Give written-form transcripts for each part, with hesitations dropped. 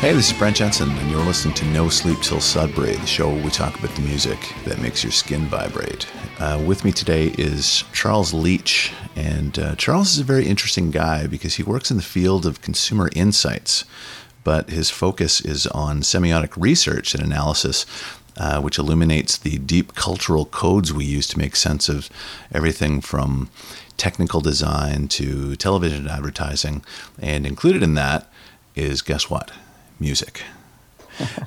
Hey, this is Brent Jensen, and you're listening to No Sleep Till Sudbury, the show where we talk about the music that makes your skin vibrate. With me today is Charles Leach, and Charles is a very interesting guy because he works in the field of consumer insights, but his focus is on semiotic research and analysis, which illuminates the deep cultural codes we use to make sense of everything from technical design to television advertising. And included in that is, guess what? Music.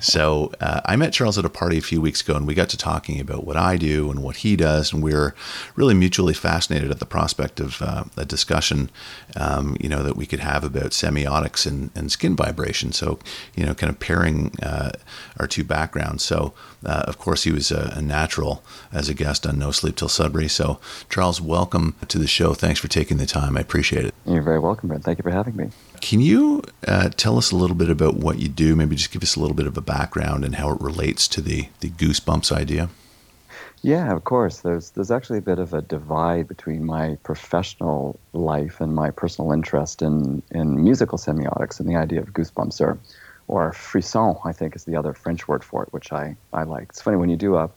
So I met Charles at a party a few weeks ago, and we got to talking about what I do and what he does, and we're really mutually fascinated at the prospect of a discussion, that we could have about semiotics and skin vibration. So, kind of pairing our two backgrounds. So, of course, he was a natural as a guest on No Sleep Till Sudbury. So, Charles, welcome to the show. Thanks for taking the time. I appreciate it. You're very welcome, Brent. Thank you for having me. Can you tell us a little bit about what you do? Maybe just give us a little bit of a background and how it relates to the goosebumps idea. Yeah, of course. There's actually a bit of a divide between my professional life and my personal interest in musical semiotics and the idea of goosebumps or frisson, I think is the other French word for it, which I like. It's funny, when you do a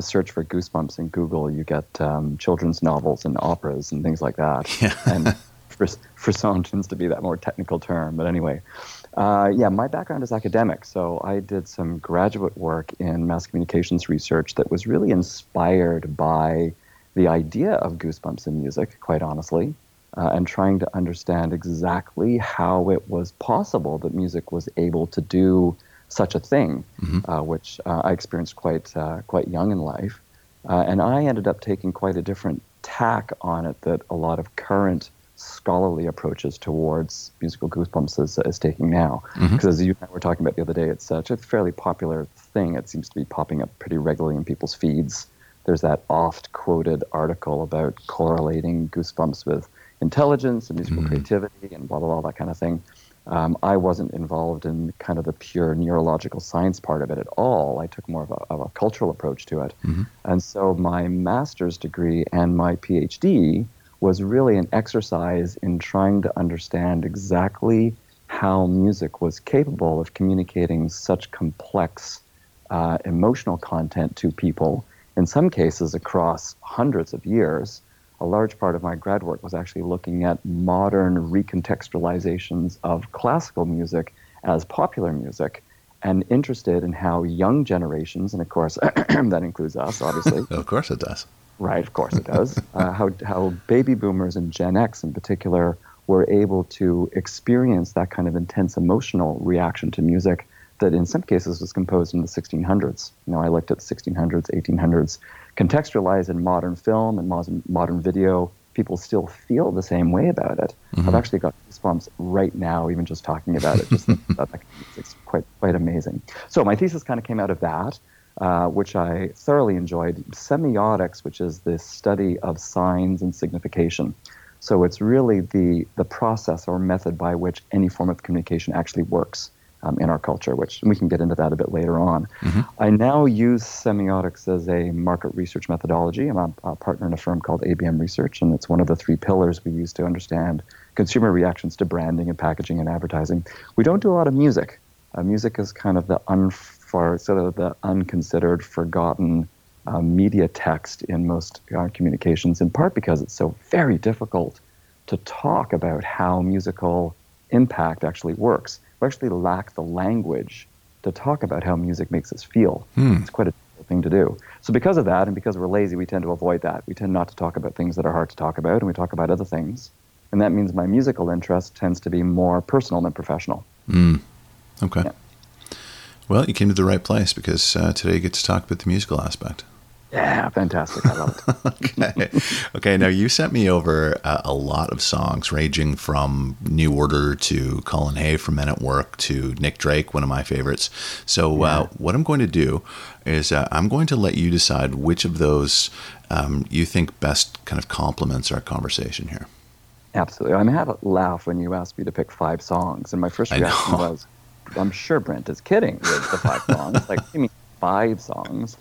search for goosebumps in Google, you get children's novels and operas and things like that. Yeah. And frisson tends to be that more technical term. But anyway, my background is academic. So I did some graduate work in mass communications research that was really inspired by the idea of goosebumps in music, quite honestly, and trying to understand exactly how it was possible that music was able to do such a thing, which I experienced quite young in life. And I ended up taking quite a different tack on it that a lot of current scholarly approaches towards musical goosebumps is taking now. Because as you and I were talking about the other day, it's such a fairly popular thing. It seems to be popping up pretty regularly in people's feeds. There's that oft-quoted article about correlating goosebumps with intelligence and musical creativity and blah, blah, blah, that kind of thing. I wasn't involved in kind of the pure neurological science part of it at all. I took more of a cultural approach to it. And so my master's degree and my PhD was really an exercise in trying to understand exactly how music was capable of communicating such complex emotional content to people, in some cases across hundreds of years. A large part of my grad work was actually looking at modern recontextualizations of classical music as popular music, and interested in how young generations, and of course that includes us, obviously. Of course it does. Right, of course it does. How baby boomers and Gen X in particular were able to experience that kind of intense emotional reaction to music that in some cases was composed in the 1600s. I looked at 1600s, 1800s, contextualized in modern film and modern video. People still feel the same way about it. I've actually got goosebumps right now, even just talking about it. Just it's quite amazing. So my thesis kind of came out of that. Which I thoroughly enjoyed, semiotics, which is the study of signs and signification. So it's really the process or method by which any form of communication actually works in our culture, which we can get into that a bit later on. I now use semiotics as a market research methodology. I'm a partner in a firm called ABM Research, and it's one of the three pillars we use to understand consumer reactions to branding and packaging and advertising. We don't do a lot of music. Music is kind of the unconsidered, forgotten media text in most communications, in part because it's so very difficult to talk about how musical impact actually works. We actually lack the language to talk about how music makes us feel. It's quite a thing to do. So because of that, and because we're lazy, we tend to avoid that. We tend not to talk about things that are hard to talk about, and we talk about other things. And that means my musical interest tends to be more personal than professional. Okay. Yeah. Well, you came to the right place because today you get to talk about the musical aspect. Yeah, fantastic. I love it. Okay. Now, you sent me over a lot of songs ranging from New Order to Colin Hay from Men at Work to Nick Drake, one of my favorites. So what I'm going to do is I'm going to let you decide which of those you think best kind of complements our conversation here. Absolutely. I had a laugh when you asked me to pick five songs, and my first reaction was, I'm sure Brent is kidding with the five songs. Like, give me five songs.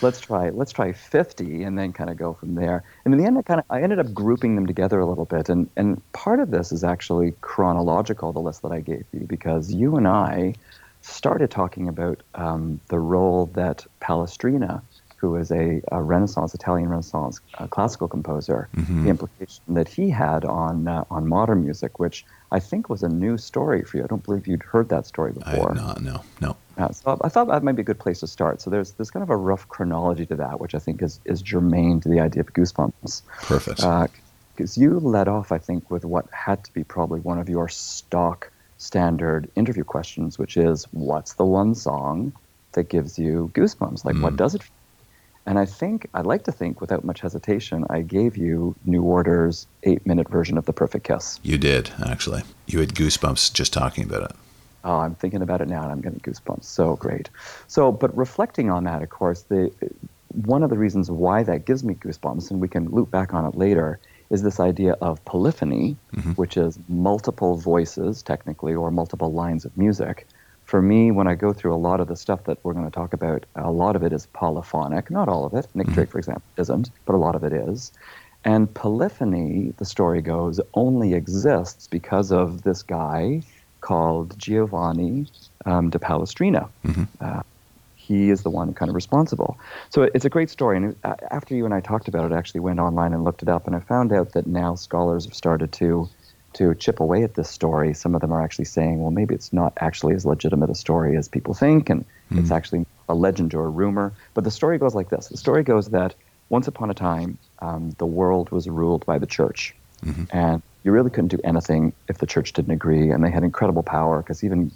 Let's try 50 and then kind of go from there. And in the end, I ended up grouping them together a little bit. And part of this is actually chronological, the list that I gave you, because you and I started talking about the role that Palestrina, who is a Renaissance, Italian Renaissance classical composer, mm-hmm. the implication that he had on modern music, which I think was a new story for you. I don't believe you'd heard that story before. I had not, no. So I thought that might be a good place to start. So there's kind of a rough chronology to that, which I think is germane to the idea of Goosebumps. Perfect. Because you led off, I think, with what had to be probably one of your stock standard interview questions, which is, what's the one song that gives you goosebumps? Like, what does it? And I'd like to think, without much hesitation, I gave you New Order's 8-minute version of The Perfect Kiss. You did, actually. You had goosebumps just talking about it. Oh, I'm thinking about it now, and I'm getting goosebumps. So great. So, but reflecting on that, of course, one of the reasons why that gives me goosebumps, and we can loop back on it later, is this idea of polyphony, mm-hmm. which is multiple voices, technically, or multiple lines of music. For me, when I go through a lot of the stuff that we're going to talk about, a lot of it is polyphonic. Not all of it. Nick Drake, for example, isn't, but a lot of it is. And polyphony, the story goes, only exists because of this guy called Giovanni de Palestrina. Mm-hmm. He is the one kind of responsible. So it's a great story. And after you and I talked about it, I actually went online and looked it up, and I found out that now scholars have started to chip away at this story. Some of them are actually saying, well, maybe it's not actually as legitimate a story as people think, and it's actually a legend or a rumor. But the story goes like this. The story goes that once upon a time, the world was ruled by the church. Mm-hmm. And you really couldn't do anything if the church didn't agree. And they had incredible power because even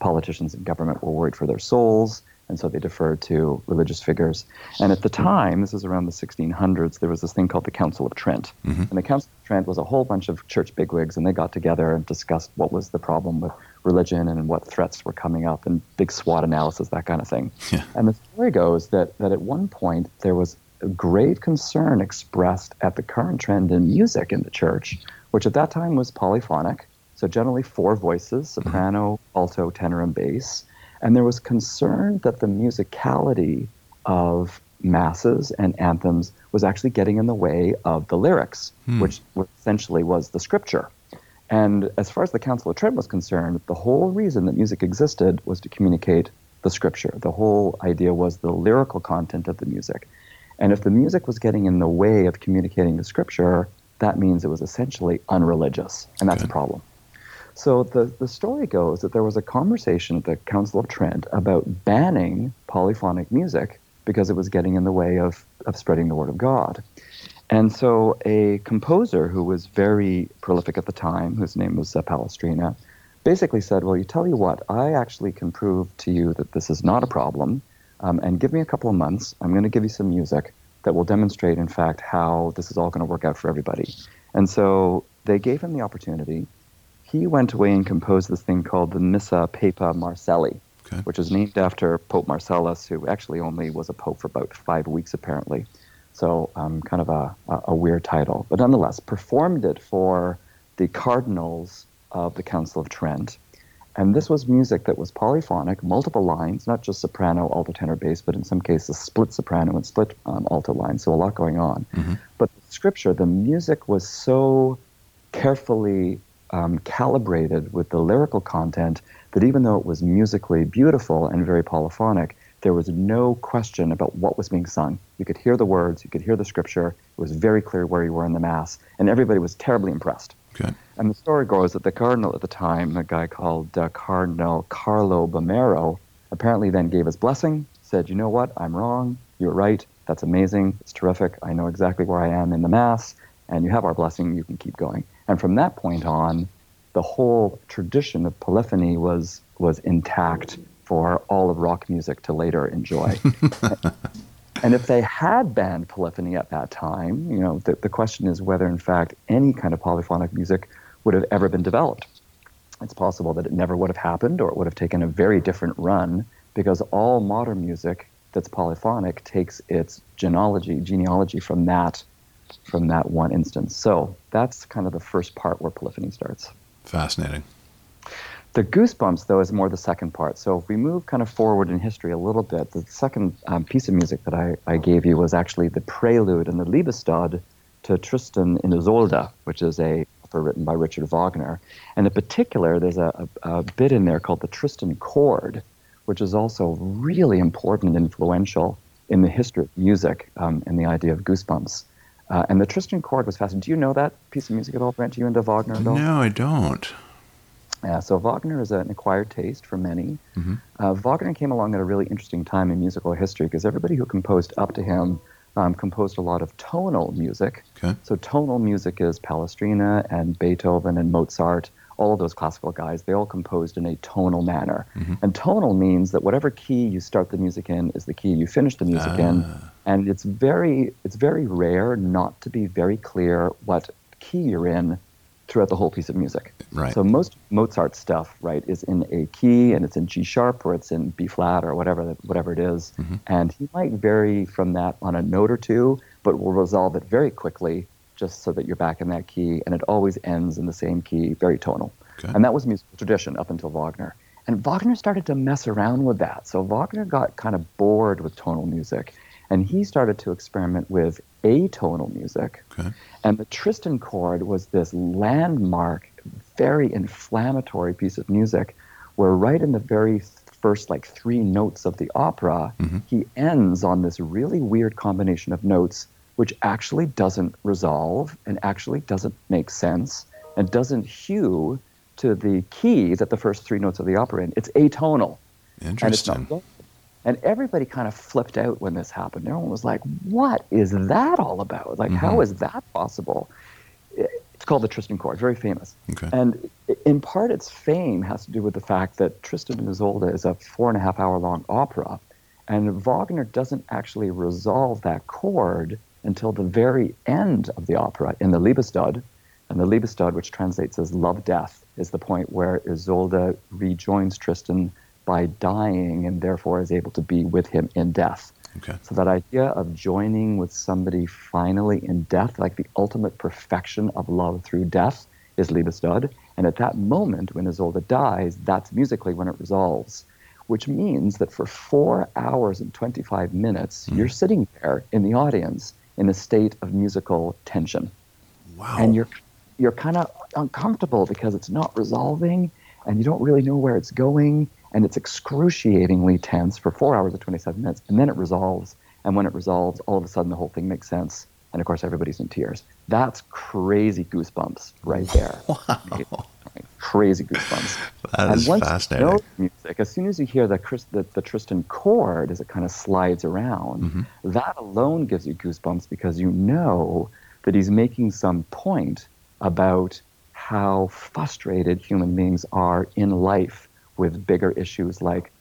politicians and government were worried for their souls. And so they deferred to religious figures. And at the time, this is around the 1600s, there was this thing called the Council of Trent. Mm-hmm. And the Council of Trent was a whole bunch of church bigwigs, and they got together and discussed what was the problem with religion and what threats were coming up and big SWOT analysis, that kind of thing. Yeah. And the story goes that at one point there was a grave concern expressed at the current trend in music in the church, which at that time was polyphonic. So generally four voices, soprano, alto, tenor, and bass. And there was concern that the musicality of masses and anthems was actually getting in the way of the lyrics, which essentially was the scripture. And as far as the Council of Trent was concerned, the whole reason that music existed was to communicate the scripture. The whole idea was the lyrical content of the music. And if the music was getting in the way of communicating the scripture, that means it was essentially unreligious, and that's a problem. So the story goes that there was a conversation at the Council of Trent about banning polyphonic music because it was getting in the way of spreading the word of God. And so a composer who was very prolific at the time, whose name was Palestrina, basically said, well, you what, I actually can prove to you that this is not a problem, and give me a couple of months. I'm going to give you some music that will demonstrate, in fact, how this is all going to work out for everybody. And so they gave him the opportunity. He went away and composed this thing called the Missa Papae Marcelli, which is named after Pope Marcellus, who actually only was a pope for about 5 weeks, apparently. So kind of a weird title. But nonetheless, performed it for the cardinals of the Council of Trent. And this was music that was polyphonic, multiple lines, not just soprano, alto, tenor, bass, but in some cases split soprano and split alto lines, so a lot going on. Mm-hmm. But the scripture, the music was so carefully calibrated with the lyrical content that even though it was musically beautiful and very polyphonic, there was no question about what was being sung. You could hear the words, you could hear the scripture, it was very clear where you were in the Mass, and everybody was terribly impressed. Okay. And the story goes that the cardinal at the time, a guy called Cardinal Carlo Borromeo, apparently then gave his blessing, said, you know what, I'm wrong, you're right, that's amazing, it's terrific, I know exactly where I am in the Mass, and you have our blessing, you can keep going. And from that point on, the whole tradition of polyphony was intact for all of rock music to later enjoy. And if they had banned polyphony at that time, you know, the question is whether, in fact, any kind of polyphonic music would have ever been developed. It's possible that it never would have happened, or it would have taken a very different run, because all modern music that's polyphonic takes its genealogy from that one instance. So that's kind of the first part where polyphony starts. Fascinating. The goosebumps, though, is more the second part. So if we move kind of forward in history a little bit, the second piece of music that I gave you was actually the prelude and the Liebestod to Tristan und Isolde, which is a opera written by Richard Wagner. And in particular, there's a bit in there called the Tristan Chord, which is also really important and influential in the history of music and the idea of goosebumps. And the Tristan Chord was fascinating. Do you know that piece of music at all, Brent? Are you into Wagner at all? No, I don't. Yeah, so Wagner is an acquired taste for many. Mm-hmm. Wagner came along at a really interesting time in musical history because everybody who composed up to him composed a lot of tonal music. Okay. So tonal music is Palestrina and Beethoven and Mozart, all of those classical guys. They all composed in a tonal manner. Mm-hmm. And tonal means that whatever key you start the music in is the key you finish the music in. And it's very rare not to be very clear what key you're in throughout the whole piece of music. Right. So most Mozart stuff, right, is in a key, and it's in G sharp or it's in B flat or whatever it is. Mm-hmm. And he might vary from that on a note or two, but will resolve it very quickly just so that you're back in that key. And it always ends in the same key, very tonal. Okay. And that was musical tradition up until Wagner. And Wagner started to mess around with that. So Wagner got kind of bored with tonal music, and he started to experiment with atonal music. Okay. And the Tristan Chord was this landmark, very inflammatory piece of music where right in the very first like three notes of the opera, mm-hmm. he ends on this really weird combination of notes which actually doesn't resolve and actually doesn't make sense and doesn't hew to the key that the first three notes of the opera in. It's atonal. Interesting. And it's not. And everybody kind of flipped out when this happened. Everyone was like, what is that all about? Like, mm-hmm. how is that possible? It's called the Tristan Chord, very famous. Okay. And in part, its fame has to do with the fact that Tristan und Isolde is a 4.5-hour-long opera, and Wagner doesn't actually resolve that chord until the very end of the opera in the Liebestod. And the Liebestod, which translates as love death, is the point where Isolde rejoins Tristan by dying and therefore is able to be with him in death. Okay. So that idea of joining with somebody finally in death, like the ultimate perfection of love through death, is Liebestod. And at that moment when Isolde dies, that's musically when it resolves, which means that for 4 hours and 25 minutes, you're sitting there in the audience in a state of musical tension. Wow. And you're kind of uncomfortable because it's not resolving and you don't really know where it's going. And it's excruciatingly tense for 4 hours and 27 minutes, and then it resolves. And when it resolves, all of a sudden the whole thing makes sense. And of course, everybody's in tears. That's crazy goosebumps right there. Wow. Right? Crazy goosebumps. That is fascinating. And once you know music, as soon as you hear the Tristan chord as it kind of slides around, mm-hmm. that alone gives you goosebumps because you know that he's making some point about how frustrated human beings are in life with bigger issues like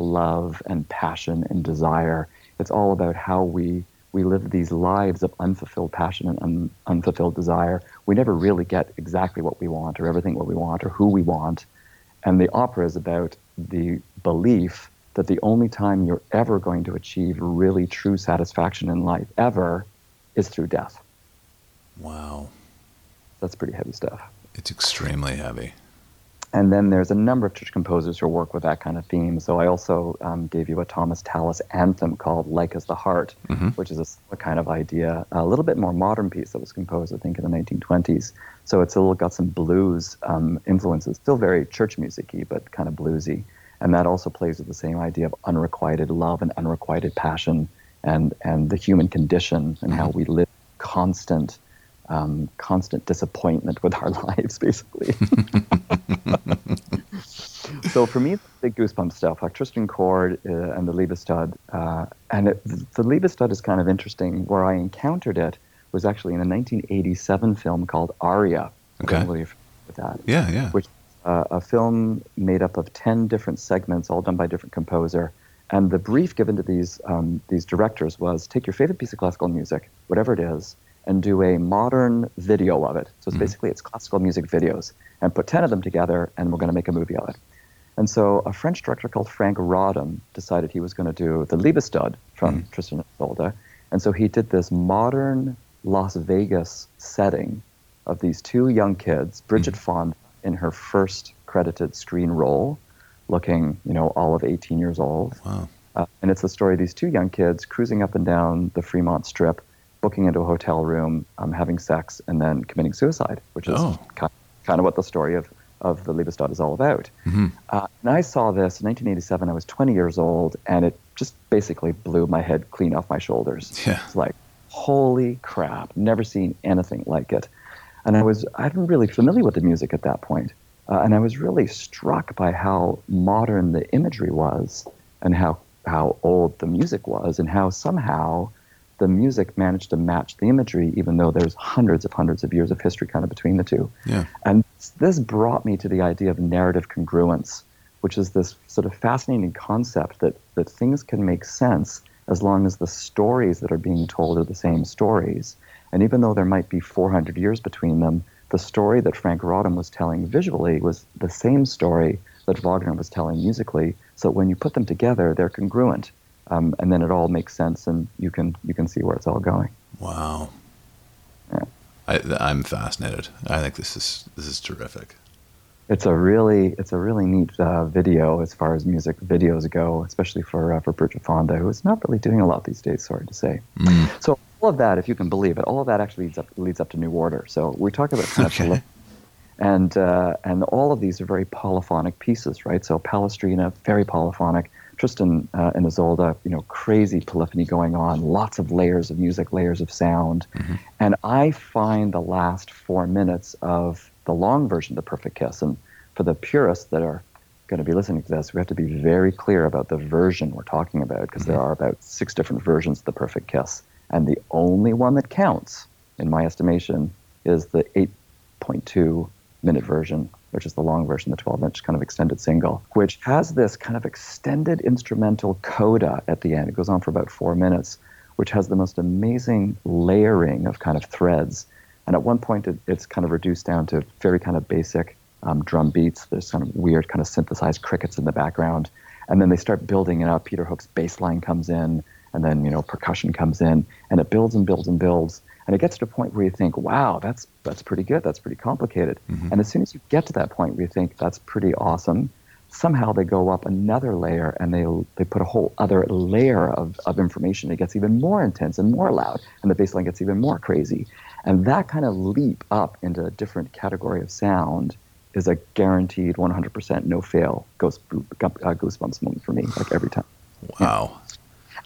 love and passion and desire. It's all about how we live these lives of unfulfilled passion and unfulfilled desire. We never really get exactly what we want or everything what we want or who we want. And the opera is about the belief that the only time you're ever going to achieve really true satisfaction in life ever is through death. Wow. That's pretty heavy stuff. It's extremely heavy. And then there's a number of church composers who work with that kind of theme. So I also gave you a Thomas Tallis anthem called Like as the Heart, mm-hmm. which is a kind of idea, a little bit more modern piece that was composed, I think, in the 1920s. So it's got some blues influences, still very church music-y, but kind of bluesy. And that also plays with the same idea of unrequited love and unrequited passion and the human condition and how we live constant disappointment with our lives, basically. So for me, the big goosebump stuff, like Tristan Chord and the Liebestod, the Liebestod is kind of interesting. Where I encountered it was actually in a 1987 film called Aria. Okay. I don't know if you're familiar with that. Yeah. Which is a film made up of 10 different segments, all done by a different composer. And the brief given to these directors was, take your favorite piece of classical music, whatever it is, and do a modern video of it. So it's basically it's classical music videos, and put 10 of them together, and we're going to make a movie of it. And so a French director called Frank Roddam decided he was going to do the Liebestod from Tristan and Isolde. And so he did this modern Las Vegas setting of these two young kids, Bridget Fonda in her first credited screen role, looking, all of 18 years old. Wow. And it's the story of these two young kids cruising up and down the Fremont Strip, booking into a hotel room, having sex, and then committing suicide, which is kind of what the story of the Liebestod is all about. Mm-hmm. And I saw this in 1987. I was 20 years old, and it just basically blew my head clean off my shoulders. Yeah. It's like, holy crap, never seen anything like it. And I wasn't really familiar with the music at that point. And I was really struck by how modern the imagery was and how old the music was, and how somehow the music managed to match the imagery, even though there's hundreds of years of history kind of between the two. Yeah. And this brought me to the idea of narrative congruence, which is this sort of fascinating concept that things can make sense as long as the stories that are being told are the same stories. And even though there might be 400 years between them, the story that Frank Roddam was telling visually was the same story that Wagner was telling musically. So when you put them together, they're congruent, and then it all makes sense, and you can see where it's all going. Wow, yeah. I'm fascinated. I think this is terrific. It's a really neat video as far as music videos go, especially for Bridget Fonda, who is not really doing a lot these days. Sorry to say. Mm. So. All of that, if you can believe it, all of that actually leads up to New Order. So we're talking about kind of and all of these are very polyphonic pieces, right? So Palestrina, very polyphonic. Tristan and Isolde, crazy polyphony going on. Lots of layers of music, layers of sound. Mm-hmm. And I find the last 4 minutes of the long version of The Perfect Kiss, and for the purists that are going to be listening to this, we have to be very clear about the version we're talking about, because mm-hmm. there are about 6 different versions of The Perfect Kiss. And the only one that counts, in my estimation, is the 8.2-minute version, which is the long version, the 12-inch kind of extended single, which has this kind of extended instrumental coda at the end. It goes on for about 4 minutes, which has the most amazing layering of kind of threads. And at one point, it's kind of reduced down to very kind of basic drum beats. There's kind of weird kind of synthesized crickets in the background. And then they start building it up. Peter Hook's bass line comes in. And then, percussion comes in, and it builds and builds and builds. And it gets to a point where you think, wow, that's pretty good. That's pretty complicated. Mm-hmm. And as soon as you get to that point where you think that's pretty awesome, somehow they go up another layer, and they put a whole other layer of information. It gets even more intense and more loud, and the bass line gets even more crazy. And that kind of leap up into a different category of sound is a guaranteed 100% no-fail goosebumps moment for me, like every time. Wow. Yeah.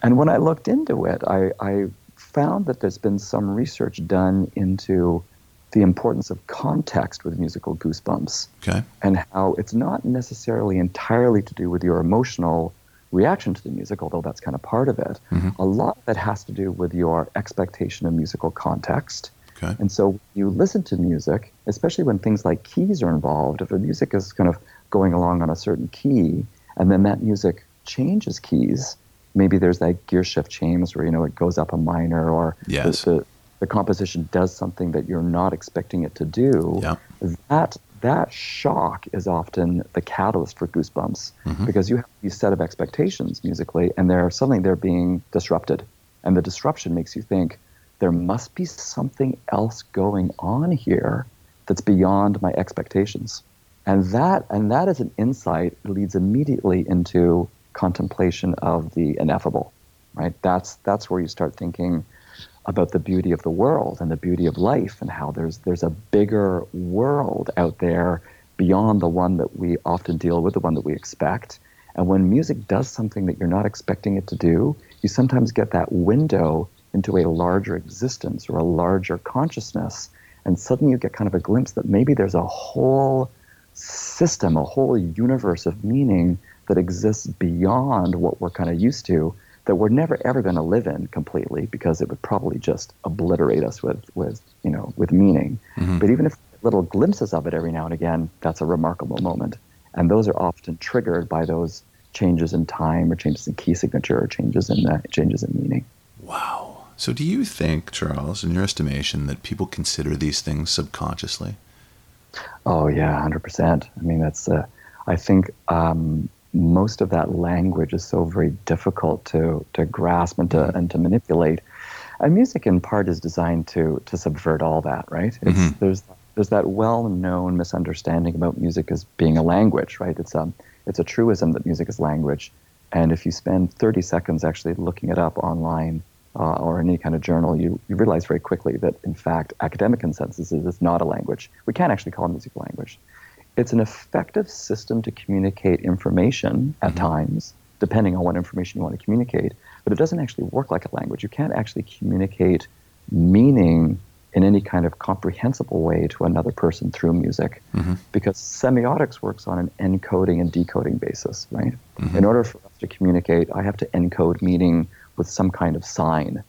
And when I looked into it, I found that there's been some research done into the importance of context with musical goosebumps. Okay. And how it's not necessarily entirely to do with your emotional reaction to the music, although that's kind of part of it. Mm-hmm. A lot of it has to do with your expectation of musical context. Okay. And so when you listen to music, especially when things like keys are involved, if the music is kind of going along on a certain key, and then that music changes keys, maybe there's that gear shift change where, it goes up a minor, or yes. the composition does something that you're not expecting it to do. Yeah. That shock is often the catalyst for goosebumps, mm-hmm. because you have these set of expectations musically, and they're being disrupted. And the disruption makes you think, there must be something else going on here that's beyond my expectations. And that is an insight that leads immediately into contemplation of the ineffable, right? That's where you start thinking about the beauty of the world and the beauty of life, and how there's a bigger world out there beyond the one that we often deal with, the one that we expect. And when music does something that you're not expecting it to do, you sometimes get that window into a larger existence or a larger consciousness, and suddenly you get kind of a glimpse that maybe there's a whole system, a whole universe of meaning that exists beyond what we're kind of used to, that we're never ever going to live in completely, because it would probably just obliterate us with meaning. Mm-hmm. But even if little glimpses of it every now and again, that's a remarkable moment. And those are often triggered by those changes in time, or changes in key signature, or changes in meaning. Wow. So do you think, Charles, in your estimation, that people consider these things subconsciously? Oh yeah, 100%. I mean, that's, I think, most of that language is so very difficult to grasp and to manipulate. And music in part is designed to subvert all that, right? It's, mm-hmm. There's that well-known misunderstanding about music as being a language, right? It's a truism that music is language. And if you spend 30 seconds actually looking it up online, or any kind of journal, you realize very quickly that, in fact, academic consensus is not a language. We can't actually call music a language. It's an effective system to communicate information at times, depending on what information you want to communicate, but it doesn't actually work like a language. You can't actually communicate meaning in any kind of comprehensible way to another person through music, because semiotics works on an encoding and decoding basis, right? In order for us to communicate, I have to encode meaning with some kind of sign.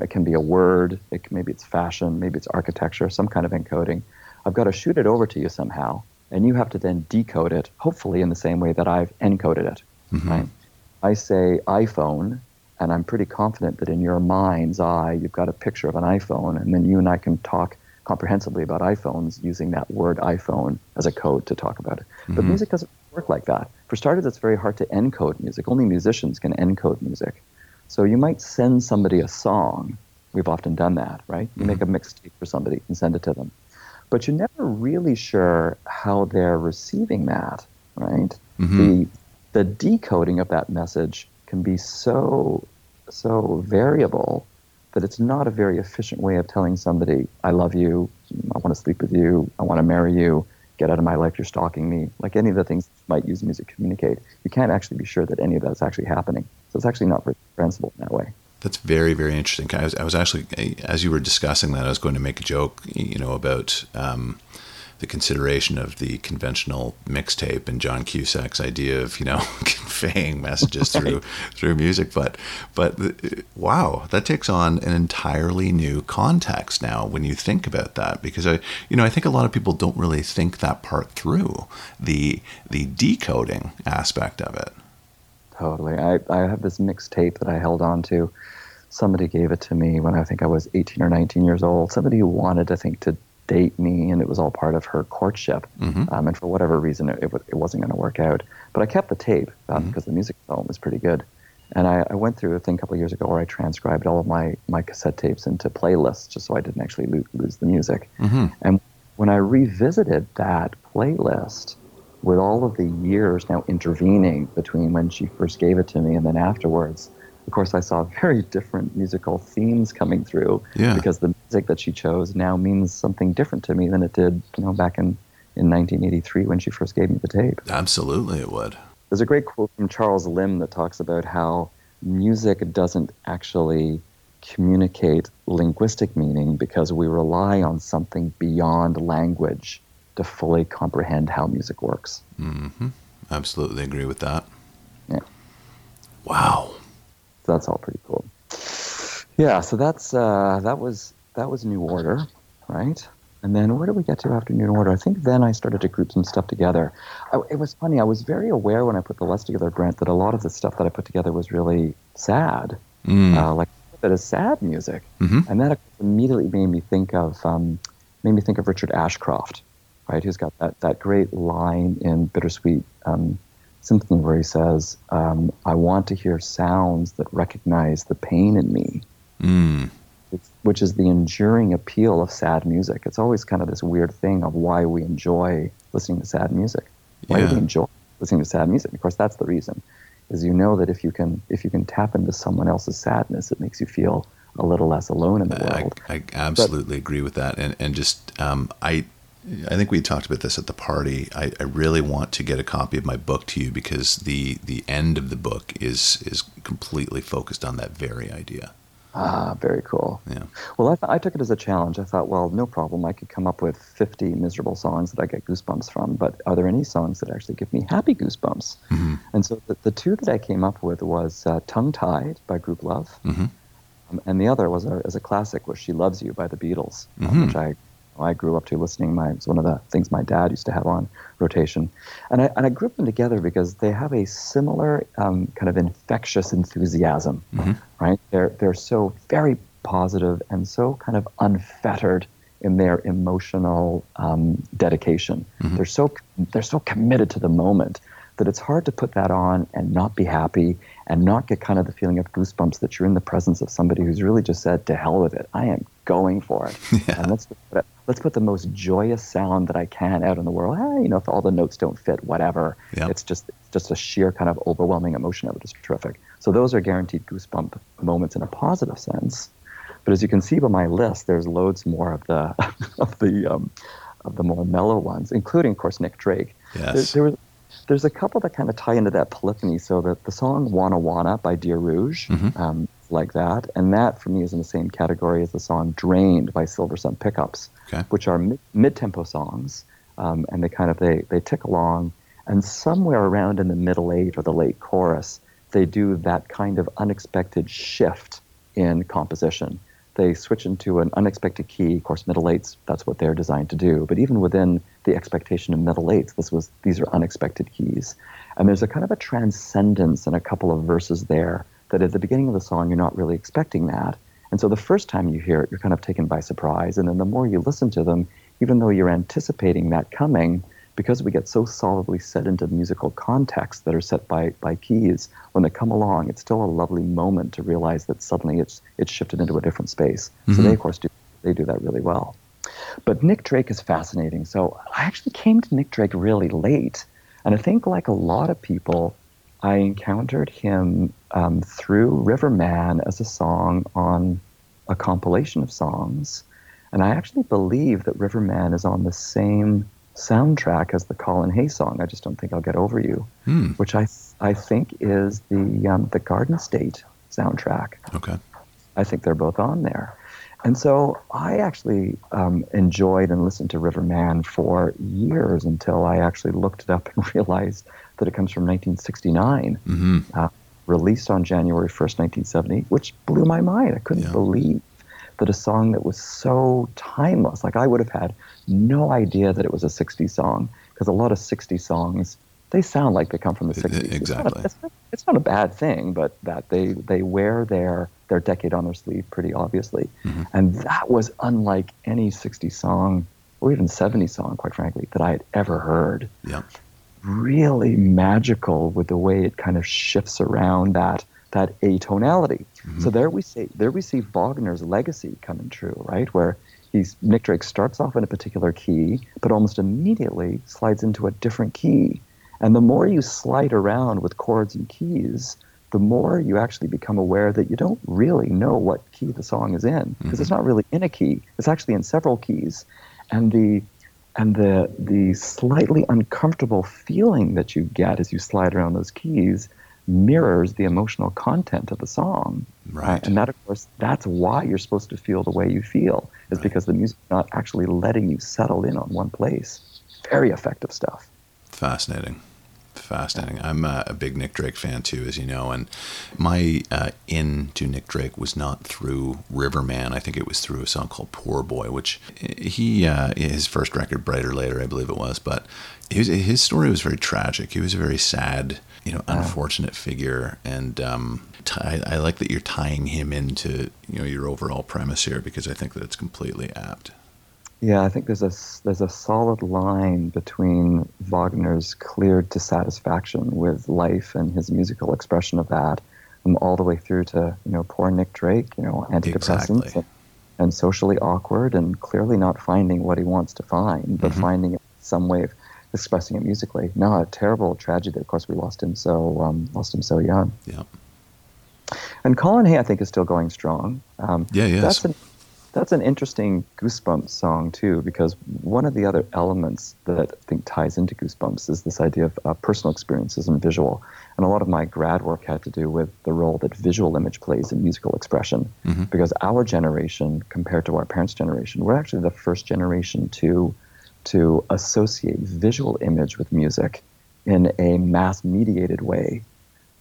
It can be a word, maybe it's fashion, maybe it's architecture, some kind of encoding. I've got to shoot it over to you somehow, and you have to then decode it, hopefully in the same way that I've encoded it, right? I say iPhone, and I'm pretty confident that in your mind's eye, you've got a picture of an iPhone, and then you and I can talk comprehensively about iPhones using that word iPhone as a code to talk about it. But music doesn't work like that. For starters, it's very hard to encode music. Only musicians can encode music. So you might send somebody a song. We've often done that, right? You make a mixtape for somebody and send it to them. But you're never really sure how they're receiving that, right? The decoding of that message can be so variable that it's not a very efficient way of telling somebody, I love you, I want to sleep with you, I want to marry you, get out of my life, you're stalking me. Like any of the things that might use music to communicate, you can't actually be sure that any of that's actually happening. So it's actually not referenceable in that way. That's very, very interesting. I was actually, as you were discussing that, I was going to make a joke, you know, about the consideration of the conventional mixtape and John Cusack's idea of, you know, conveying messages through music. But wow, that takes on an entirely new context now when you think about that, because I think a lot of people don't really think that part through, the decoding aspect of it. Totally. I have this mixtape that I held on to. Somebody gave it to me when I think I was 18 or 19 years old, somebody who wanted, I think, to date me, and it was all part of her courtship. And for whatever reason, it wasn't going to work out. But I kept the tape because the music film was pretty good. And I went through a thing a couple of years ago where I transcribed all of my cassette tapes into playlists just so I didn't actually lose the music. And when I revisited that playlist with all of the years now intervening between when she first gave it to me and then afterwards, of course, I saw very different musical themes coming through because the music that she chose now means something different to me than it did, you know, back in 1983 when she first gave me the tape. Absolutely, it would. There's a great quote from Charles Lim that talks about how music doesn't actually communicate linguistic meaning because we rely on something beyond language to fully comprehend how music works. Absolutely agree with that. Yeah. Wow. That's all pretty cool. Yeah, so that's that was New Order, right? And then where did we get to after New Order? I think then I started to group some stuff together. It was funny. I was very aware when I put the list together, Brent, that a lot of the stuff that I put together was really sad, like a bit of sad music, and that immediately made me think of Richard Ashcroft, right? Who's got that great line in Bittersweet Symphony where he says, I want to hear sounds that recognize the pain in me, which is the enduring appeal of sad music. It's always kind of this weird thing of why we enjoy listening to sad music. Why do we enjoy listening to sad music? Of course, that's the reason, is you know that if you can tap into someone else's sadness, it makes you feel a little less alone in the world. I absolutely agree with that. And just, I think we talked about this at the party. I really want to get a copy of my book to you because the end of the book is completely focused on that very idea. Ah, very cool. Yeah. Well, I took it as a challenge. I thought, well, no problem. I could come up with 50 miserable songs that I get goosebumps from, but are there any songs that actually give me happy goosebumps? And so the two that I came up with was Tongue Tied by Group Love, and the other was a classic, was She Loves You by the Beatles, which I grew up to listening. It's one of the things my dad used to have on rotation. And I grouped them together because they have a similar kind of infectious enthusiasm, right? They're so very positive and so kind of unfettered in their emotional dedication. They're so committed to the moment that it's hard to put that on and not be happy and not get kind of the feeling of goosebumps that you're in the presence of somebody who's really just said, to hell with it, I am going for it. Yeah. And let's let's put the most joyous sound that I can out in the world. Ah, you know, if all the notes don't fit, whatever. Yep. It's just a sheer kind of overwhelming emotion of it is terrific. So those are guaranteed goosebump moments in a positive sense. But as you can see by my list, there's loads more of the more mellow ones, including, of course, Nick Drake. Yes. There's a couple that kind of tie into that polyphony. So the song "Wanna Wanna" by Dear Rouge, mm-hmm. Like that, and that for me is in the same category as the song "Drained" by Silver Sun Pickups, okay. which are mid-tempo songs, and they tick along, and somewhere around in the middle eight or the late chorus, they do that kind of unexpected shift in composition. They switch into an unexpected key. Of course, middle eights, that's what they're designed to do. But even within the expectation of middle eights, these are unexpected keys. And there's a kind of a transcendence in a couple of verses there that at the beginning of the song, you're not really expecting that. And so the first time you hear it, you're kind of taken by surprise. And then the more you listen to them, even though you're anticipating that coming, because we get so solidly set into musical contexts that are set by keys, when they come along, it's still a lovely moment to realize that suddenly it's shifted into a different space. Mm-hmm. So they, of course, do that really well. But Nick Drake is fascinating. So I actually came to Nick Drake really late. And I think like a lot of people, I encountered him through Riverman as a song on a compilation of songs. And I actually believe that Riverman is on the same soundtrack as the Colin Hay song, I Just Don't Think I'll Get Over You, which I think is the Garden State soundtrack. Okay. I think they're both on there. And so I actually enjoyed and listened to Riverman for years until I actually looked it up and realized that it comes from 1969, mm-hmm. Released on January 1st, 1970, which blew my mind. I couldn't believe that a song that was so timeless, like I would have had no idea that it was a 60s song, because a lot of 60s songs, they sound like they come from the 60s. Exactly. It's not a bad thing, but that they wear their decade on their sleeve pretty obviously. Mm-hmm. And that was unlike any 60s song, or even 70s song, quite frankly, that I had ever heard. Yeah. Really magical with the way it kind of shifts around that atonality. Mm-hmm. So there we see Wagner's legacy coming true, right? Where Nick Drake starts off in a particular key, but almost immediately slides into a different key. And the more you slide around with chords and keys, the more you actually become aware that you don't really know what key the song is in, because mm-hmm. it's not really in a key. It's actually in several keys. And the slightly uncomfortable feeling that you get as you slide around those keys mirrors the emotional content of the song, right? And that, of course, that's why you're supposed to feel the way you feel, is right. because the music's not actually letting you settle in on one place. Very effective stuff. Fascinating. Yeah. I'm a big Nick Drake fan too, as you know, and my into Nick Drake was not through Riverman. I think it was through a song called Poor Boy, which he his first record, Brighter Later, I believe it was, but his story was very tragic. He was a very sad, unfortunate figure, and I like that you're tying him into your overall premise here, because I think that it's completely apt. Yeah, I think there's a solid line between Wagner's clear dissatisfaction with life and his musical expression of that, and all the way through to poor Nick Drake, antidepressants exactly. and socially awkward, and clearly not finding what he wants to find, but mm-hmm. finding some way of expressing it musically. No, a terrible tragedy. Of course, we lost him so young. Yeah. And Colin Hay, I think, is still going strong. That's an interesting Goosebumps song too, because one of the other elements that I think ties into Goosebumps is this idea of personal experiences and visual. And a lot of my grad work had to do with the role that visual image plays in musical expression, mm-hmm. because our generation, compared to our parents' generation, we're actually the first generation to associate visual image with music in a mass-mediated way.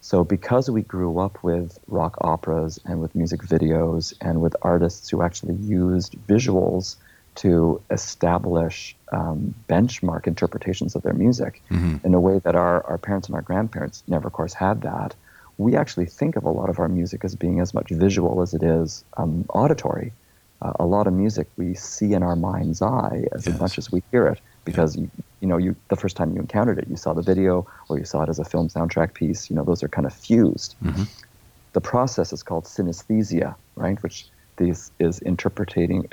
So because we grew up with rock operas and with music videos and with artists who actually used visuals to establish benchmark interpretations of their music mm-hmm. in a way that our parents and our grandparents never, of course, had that, we actually think of a lot of our music as being as much visual as it is auditory. A lot of music we see in our mind's eye as much as we hear it, because you the first time you encountered it, you saw the video or you saw it as a film soundtrack piece. Those are kind of fused. Mm-hmm. The process is called synesthesia, right? Which this is interpreting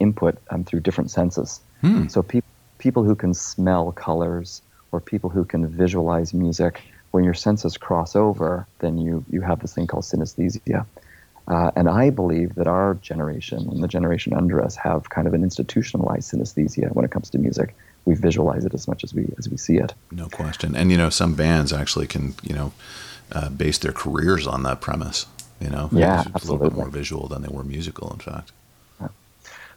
input through different senses. So people who can smell colors or people who can visualize music, when your senses cross over, then you have this thing called synesthesia. And I believe that our generation and the generation under us have kind of an institutionalized synesthesia when it comes to music. We visualize it as much as we see it. No question. And, some bands actually can, base their careers on that premise, Yeah, absolutely. It's a little bit more visual than they were musical, in fact. Yeah.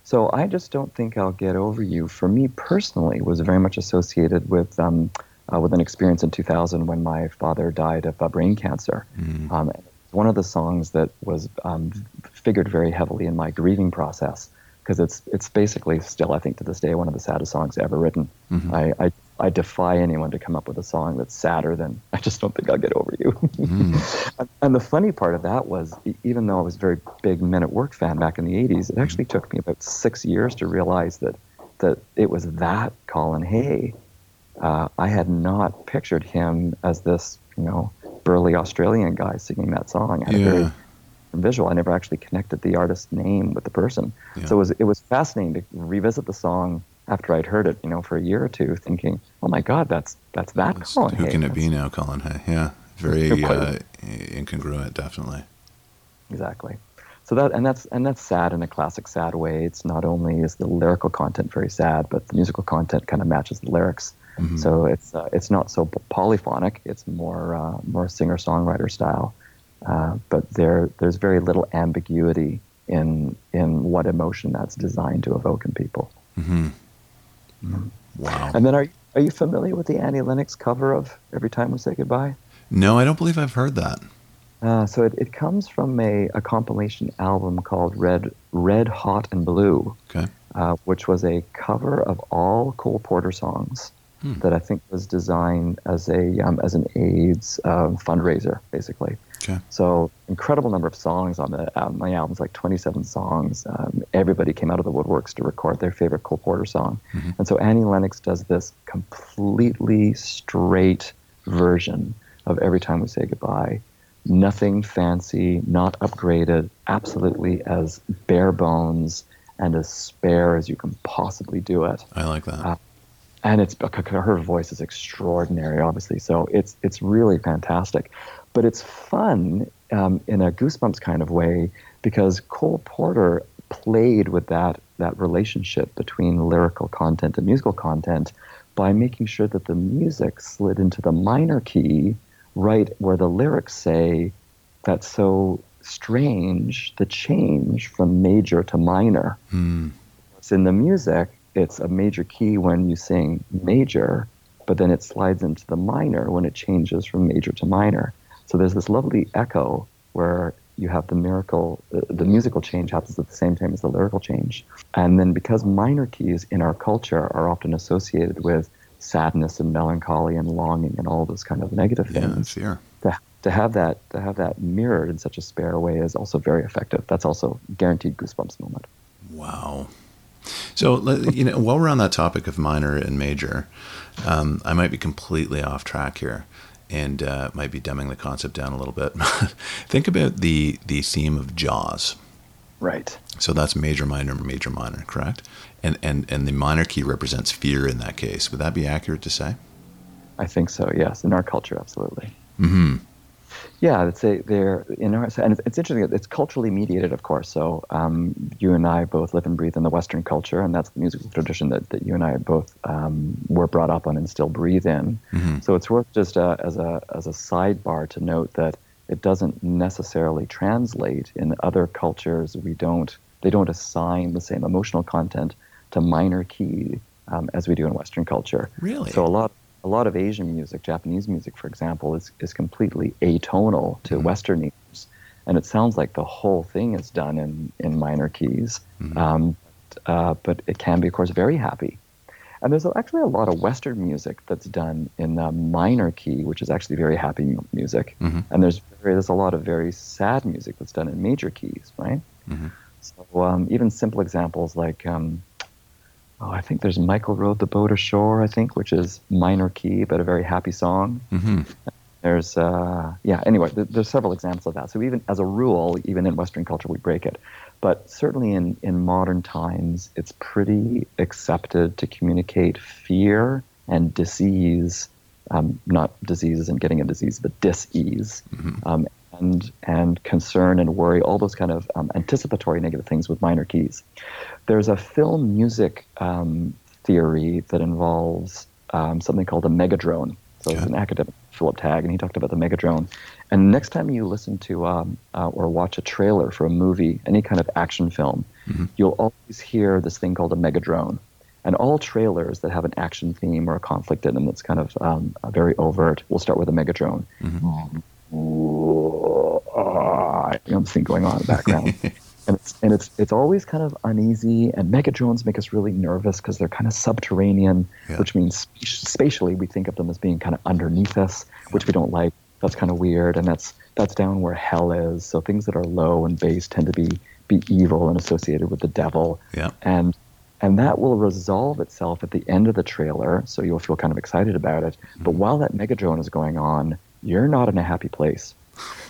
So I just don't think I'll Get Over You, for me personally, was very much associated with an experience in 2000 when my father died of brain cancer. One of the songs that was figured very heavily in my grieving process, because it's basically still, I think, to this day, one of the saddest songs ever written. I defy anyone to come up with a song that's sadder than "I Just Don't Think I'll Get Over You." And the funny part of that was, even though I was a very big Men at Work fan back in the 80s, it actually took me about 6 years to realize that it was that Colin Hay. I had not pictured him as this, burly Australian guy singing that song. I had a very visual. I never actually connected the artist's name with the person. So it was fascinating to revisit the song after I'd heard it, for a year or two, thinking, "Oh my God, that's Colin Hay. Who can it be now, Colin Hay?" Yeah, very incongruent, definitely. Exactly. So that's sad in a classic sad way. It's not only is the lyrical content very sad, but the musical content kind of matches the lyrics. So it's not so polyphonic. It's more singer-songwriter style. But there's very little ambiguity in what emotion that's designed to evoke in people. Wow. And then are you familiar with the Annie Lennox cover of Every Time We Say Goodbye? No, I don't believe I've heard that. So it comes from a compilation album called Red Hot and Blue, which was a cover of all Cole Porter songs. That I think was designed as an AIDS fundraiser, basically. So incredible number of songs on my album's like 27 songs. Everybody came out of the woodworks to record their favorite Cole Porter song. And so Annie Lennox does this completely straight version of Every Time We Say Goodbye. Nothing fancy, not upgraded, absolutely as bare bones and as spare as you can possibly do it. I like that. And her voice is extraordinary, obviously. So it's really fantastic, but it's fun in a Goosebumps kind of way, because Cole Porter played with that relationship between lyrical content and musical content by making sure that the music slid into the minor key, right where the lyrics say, "That's so strange, the change from major to minor." It's in the music. It's a major key when you sing major, but then it slides into the minor when it changes from major to minor. So there's this lovely echo where you have the musical change happens at the same time as the lyrical change. And then because minor keys in our culture are often associated with sadness and melancholy and longing and all those kind of negative things, to have that mirrored in such a spare way is also very effective. That's also a guaranteed Goosebumps moment. Wow. So, while we're on that topic of minor and major, I might be completely off track here and might be dumbing the concept down a little bit. Think about the theme of Jaws. Right. So that's major, minor, correct? And the minor key represents fear in that case. Would that be accurate to say? I think so, yes. In our culture, absolutely. Mm-hmm. Yeah, and it's interesting. It's culturally mediated, of course. So you and I both live and breathe in the Western culture, and that's the musical tradition that you and I both were brought up on and still breathe in. So it's worth just as a sidebar to note that it doesn't necessarily translate in other cultures. They don't assign the same emotional content to minor key as we do in Western culture. Really? So a lot of Asian music, Japanese music, for example, is completely atonal to Western ears, and it sounds like the whole thing is done in minor keys. But it can be, of course, very happy. And there's actually a lot of Western music that's done in the minor key, which is actually very happy music. And there's a lot of very sad music that's done in major keys, right? So even simple examples like. I think there's Michael Rowed the Boat Ashore, which is minor key, but a very happy song. There's, anyway, there's several examples of that. So even as a rule, even in Western culture, we break it. But certainly in modern times, it's pretty accepted to communicate fear and disease, not disease isn't getting a disease, but dis-ease, mm-hmm. and concern and worry, all those kind of anticipatory negative things with minor keys. There's a film music theory that involves something called a megadrone. So it's an academic, Philip Tagg, and he talked about the megadrone. And next time you listen to or watch a trailer for a movie, any kind of action film, mm-hmm. you'll always hear this thing called a megadrone. And all trailers that have an action theme or a conflict in them that's kind of very overt will start with a megadrone. Mm-hmm. Something going on in the background. And it's always kind of uneasy, and megadrones make us really nervous because they're kind of subterranean, which means spatially we think of them as being kind of underneath us, which we don't like. That's kind of weird, and that's down where hell is. So things that are low and base tend to be evil and associated with the devil. Yeah. And that will resolve itself at the end of the trailer, so you'll feel kind of excited about it. Mm-hmm. But while that megadrone is going on, you're not in a happy place.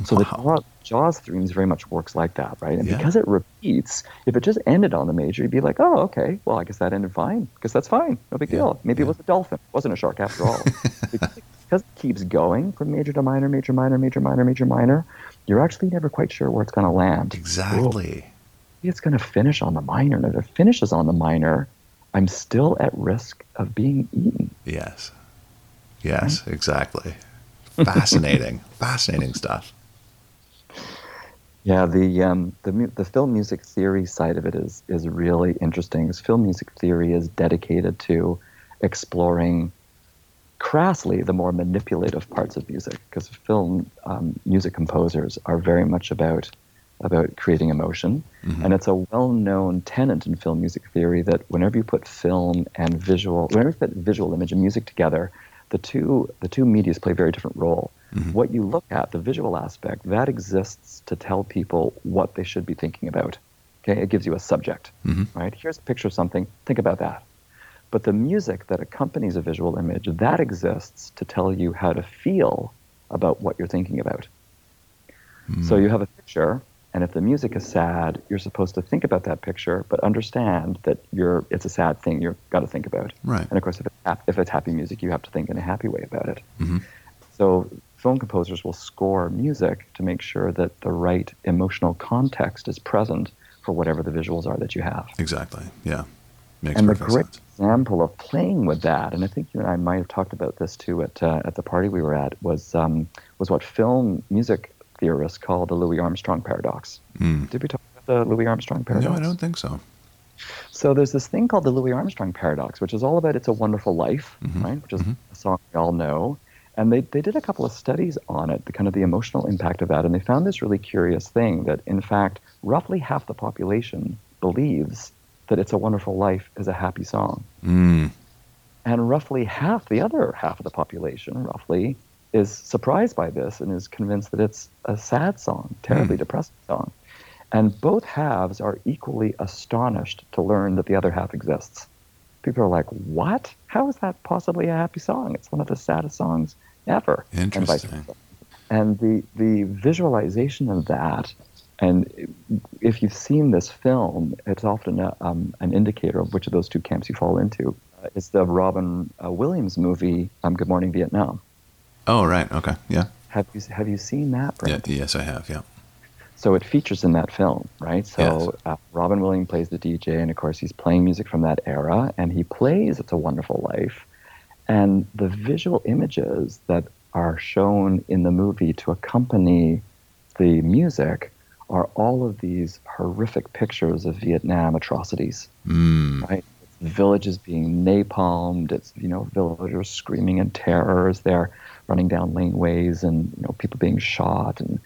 So the Jaws themes very much works like that, right? And because it repeats, if it just ended on the major, you'd be like, oh, okay, well, I guess that ended fine. I guess that's fine. No big deal. Maybe it was a dolphin. It wasn't a shark after all. Because it keeps going from major to minor, major, minor, major, minor, major, minor, you're actually never quite sure where it's going to land. Exactly. Maybe it's going to finish on the minor. And if it finishes on the minor, I'm still at risk of being eaten. Yes. Yes, right? Exactly. Fascinating. Fascinating stuff. Yeah, the film music theory side of it is really interesting. Film music theory is dedicated to exploring crassly the more manipulative parts of music, because film music composers are very much about creating emotion. Mm-hmm. And it's a well-known tenet in film music theory that whenever you put visual, image, and music together, the two medias play a very different role. Mm-hmm. What you look at, the visual aspect, that exists to tell people what they should be thinking about. Okay, it gives you a subject, mm-hmm. right? Here's a picture of something, think about that. But the music that accompanies a visual image, that exists to tell you how to feel about what you're thinking about. Mm-hmm. So you have a picture, and if the music is sad, you're supposed to think about that picture, but understand that it's a sad thing you've got to think about. Right. And of course, if it's happy music, you have to think in a happy way about it. Mm-hmm. So film composers will score music to make sure that the right emotional context is present for whatever the visuals are that you have. Exactly. Yeah. Makes and the great sense. Example of playing with that, and I think you and I might have talked about this too at the party we were at, was what film music theorists call the Louis Armstrong paradox. Mm. Did we talk about the Louis Armstrong paradox? No, I don't think so. So there's this thing called the Louis Armstrong paradox, which is all about It's a Wonderful Life, mm-hmm. right? Which is mm-hmm. a song we all know. And they did a couple of studies on it, the kind of the emotional impact of that, and they found this really curious thing that, in fact, roughly half the population believes that It's a Wonderful Life is a happy song. Mm. And roughly half, the other half of the population, roughly, is surprised by this and is convinced that it's a sad song, terribly depressing song. And both halves are equally astonished to learn that the other half exists. People are like, what? How is that possibly a happy song? It's one of the saddest songs ever. Interesting. And the visualization of that, and if you've seen this film, it's often an indicator of which of those two camps you fall into. It's the Robin Williams movie, Good Morning Vietnam. Oh, right. Okay. Yeah. Have you seen that, Brent? Yeah, yes, I have. Yeah. So it features in that film, right? So yes. Robin Williams plays the DJ, and of course he's playing music from that era, and he plays It's a Wonderful Life. And the visual images that are shown in the movie to accompany the music are all of these horrific pictures of Vietnam atrocities, right? Villages being napalmed, it's, you know, villagers screaming in terror as they're running down laneways, and, you know, people being shot and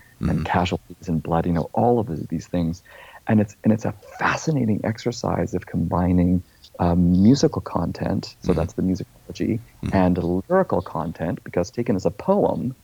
casualties and blood, you know, all of these things. And it's a fascinating exercise of combining musical content, so that's the musicology, and lyrical content, because taken as a poem,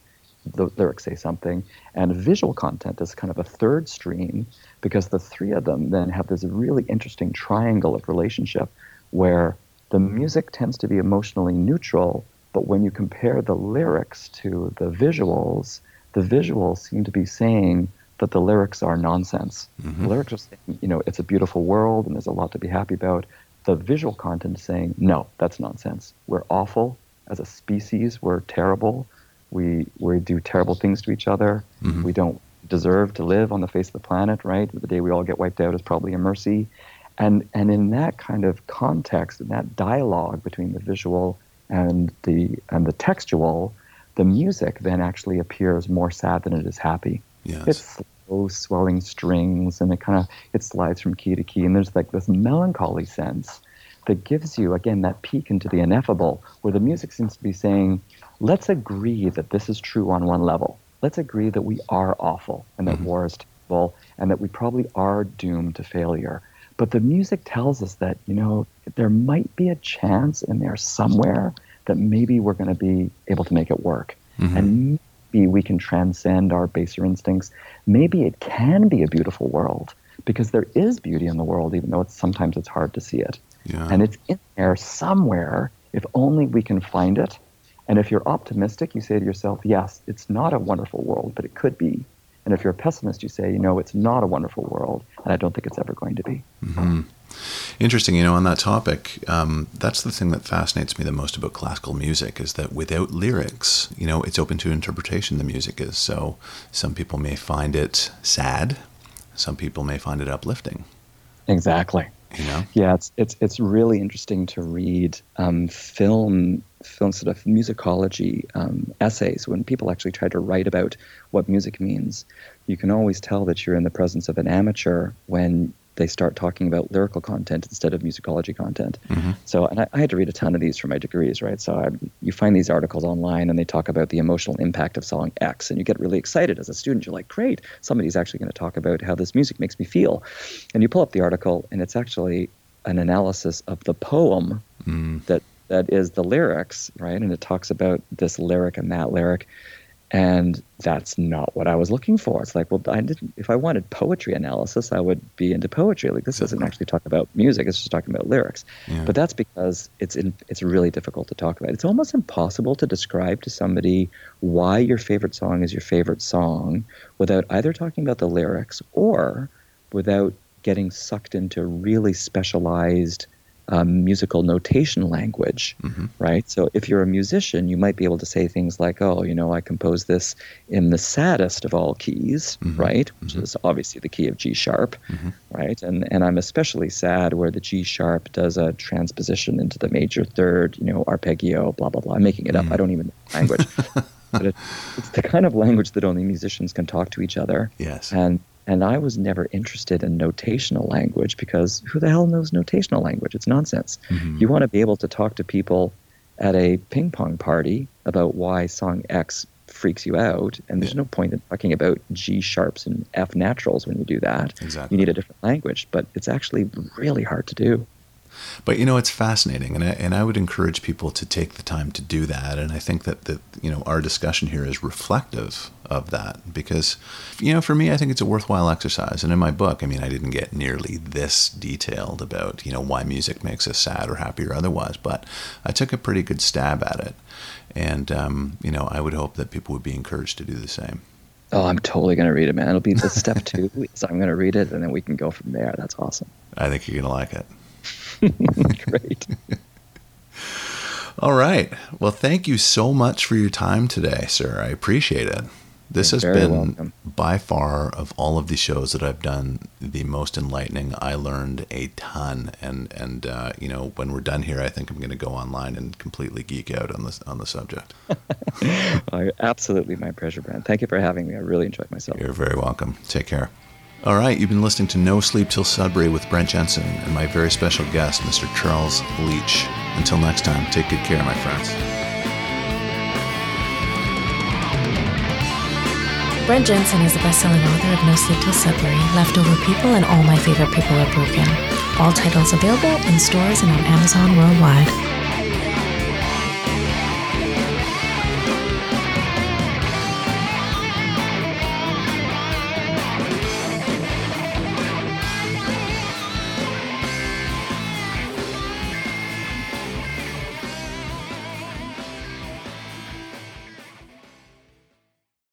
the lyrics say something, and visual content is kind of a third stream, because the three of them then have this really interesting triangle of relationship where the music tends to be emotionally neutral, But when you compare the lyrics to the visuals seem to be saying that the lyrics are nonsense. Mm-hmm. The lyrics are saying, you know, it's a beautiful world and there's a lot to be happy about. The visual content is saying, no, that's nonsense. We're awful as a species. We're terrible. We do terrible things to each other. Mm-hmm. We don't deserve to live on the face of the planet, right? The day we all get wiped out is probably a mercy. And in that kind of context, in that dialogue between the visual and the textual, the music then actually appears more sad than it is happy. Yes. It's slow swelling strings, and it slides from key to key, and there's like this melancholy sense that gives you again that peek into the ineffable, where the music seems to be saying, let's agree that this is true on one level. Let's agree that we are awful, and that mm-hmm. war is terrible, and that we probably are doomed to failure. But the music tells us that, you know, there might be a chance in there somewhere that maybe we're going to be able to make it work. Mm-hmm. And maybe we can transcend our baser instincts. Maybe it can be a beautiful world, because there is beauty in the world, even though sometimes it's hard to see it. Yeah. And it's in there somewhere, if only we can find it. And if you're optimistic, you say to yourself, yes, it's not a wonderful world, but it could be. And if you're a pessimist, you say, you know, it's not a wonderful world, and I don't think it's ever going to be. Mm-hmm. Interesting. You know, on that topic, that's the thing that fascinates me the most about classical music, is that without lyrics, you know, it's open to interpretation, the music is. So some people may find it sad. Some people may find it uplifting. Exactly. You know? Yeah, it's really interesting to read film sort of musicology essays. When people actually try to write about what music means, you can always tell that you're in the presence of an amateur when they start talking about lyrical content instead of musicology content. Mm-hmm. So, and I had to read a ton of these for my degrees, right? So you find these articles online and they talk about the emotional impact of song X, and you get really excited as a student. You're like, great, somebody's actually going to talk about how this music makes me feel. And you pull up the article and it's actually an analysis of the poem that is the lyrics, right? And it talks about this lyric and that lyric. And that's not what I was looking for. It's like, well, if I wanted poetry analysis, I would be into poetry. Like, this doesn't actually talk about music. It's just talking about lyrics. Yeah. But that's because it's really difficult to talk about. It's almost impossible to describe to somebody why your favorite song is your favorite song without either talking about the lyrics or without getting sucked into really specialized musical notation language, mm-hmm. right? So if you're a musician, you might be able to say things like, oh, you know, I composed this in the saddest of all keys, mm-hmm. right? Which mm-hmm. is obviously the key of G sharp, mm-hmm. right? And I'm especially sad where the G sharp does a transposition into the major third, you know, arpeggio, blah, blah, blah. I'm making it up. I don't even know the language. But it's the kind of language that only musicians can talk to each other. Yes. And I was never interested in notational language, because who the hell knows notational language? It's nonsense. Mm-hmm. You want to be able to talk to people at a ping pong party about why song X freaks you out. And there's no point in talking about G sharps and F naturals when you do that. Exactly. You need a different language, but it's actually really hard to do. But, you know, it's fascinating, and I would encourage people to take the time to do that. And I think that, you know, our discussion here is reflective of that, because, you know, for me, I think it's a worthwhile exercise. And in my book, I mean, I didn't get nearly this detailed about, you know, why music makes us sad or happy or otherwise, but I took a pretty good stab at it. And, you know, I would hope that people would be encouraged to do the same. Oh, I'm totally going to read it, man. It'll be the step 2. So I'm going to read it, and then we can go from there. That's awesome. I think you're going to like it. Great. All right. Well, thank you so much for your time today, sir. I appreciate it. This has been welcome. By far, of all of the shows that I've done, the most enlightening. I learned a ton, and you know, when we're done here, I think I'm going to go online and completely geek out on the subject. Absolutely, my pleasure, Brent. Thank you for having me. I really enjoyed myself. You're very welcome. Take care. All right, you've been listening to No Sleep Till Sudbury with Brent Jensen and my very special guest, Mr. Charles Leach. Until next time, take good care, my friends. Brent Jensen is the best-selling author of No Sleep Till Sudbury, Leftover People, and All My Favorite People Are Broken. All titles available in stores and on Amazon worldwide.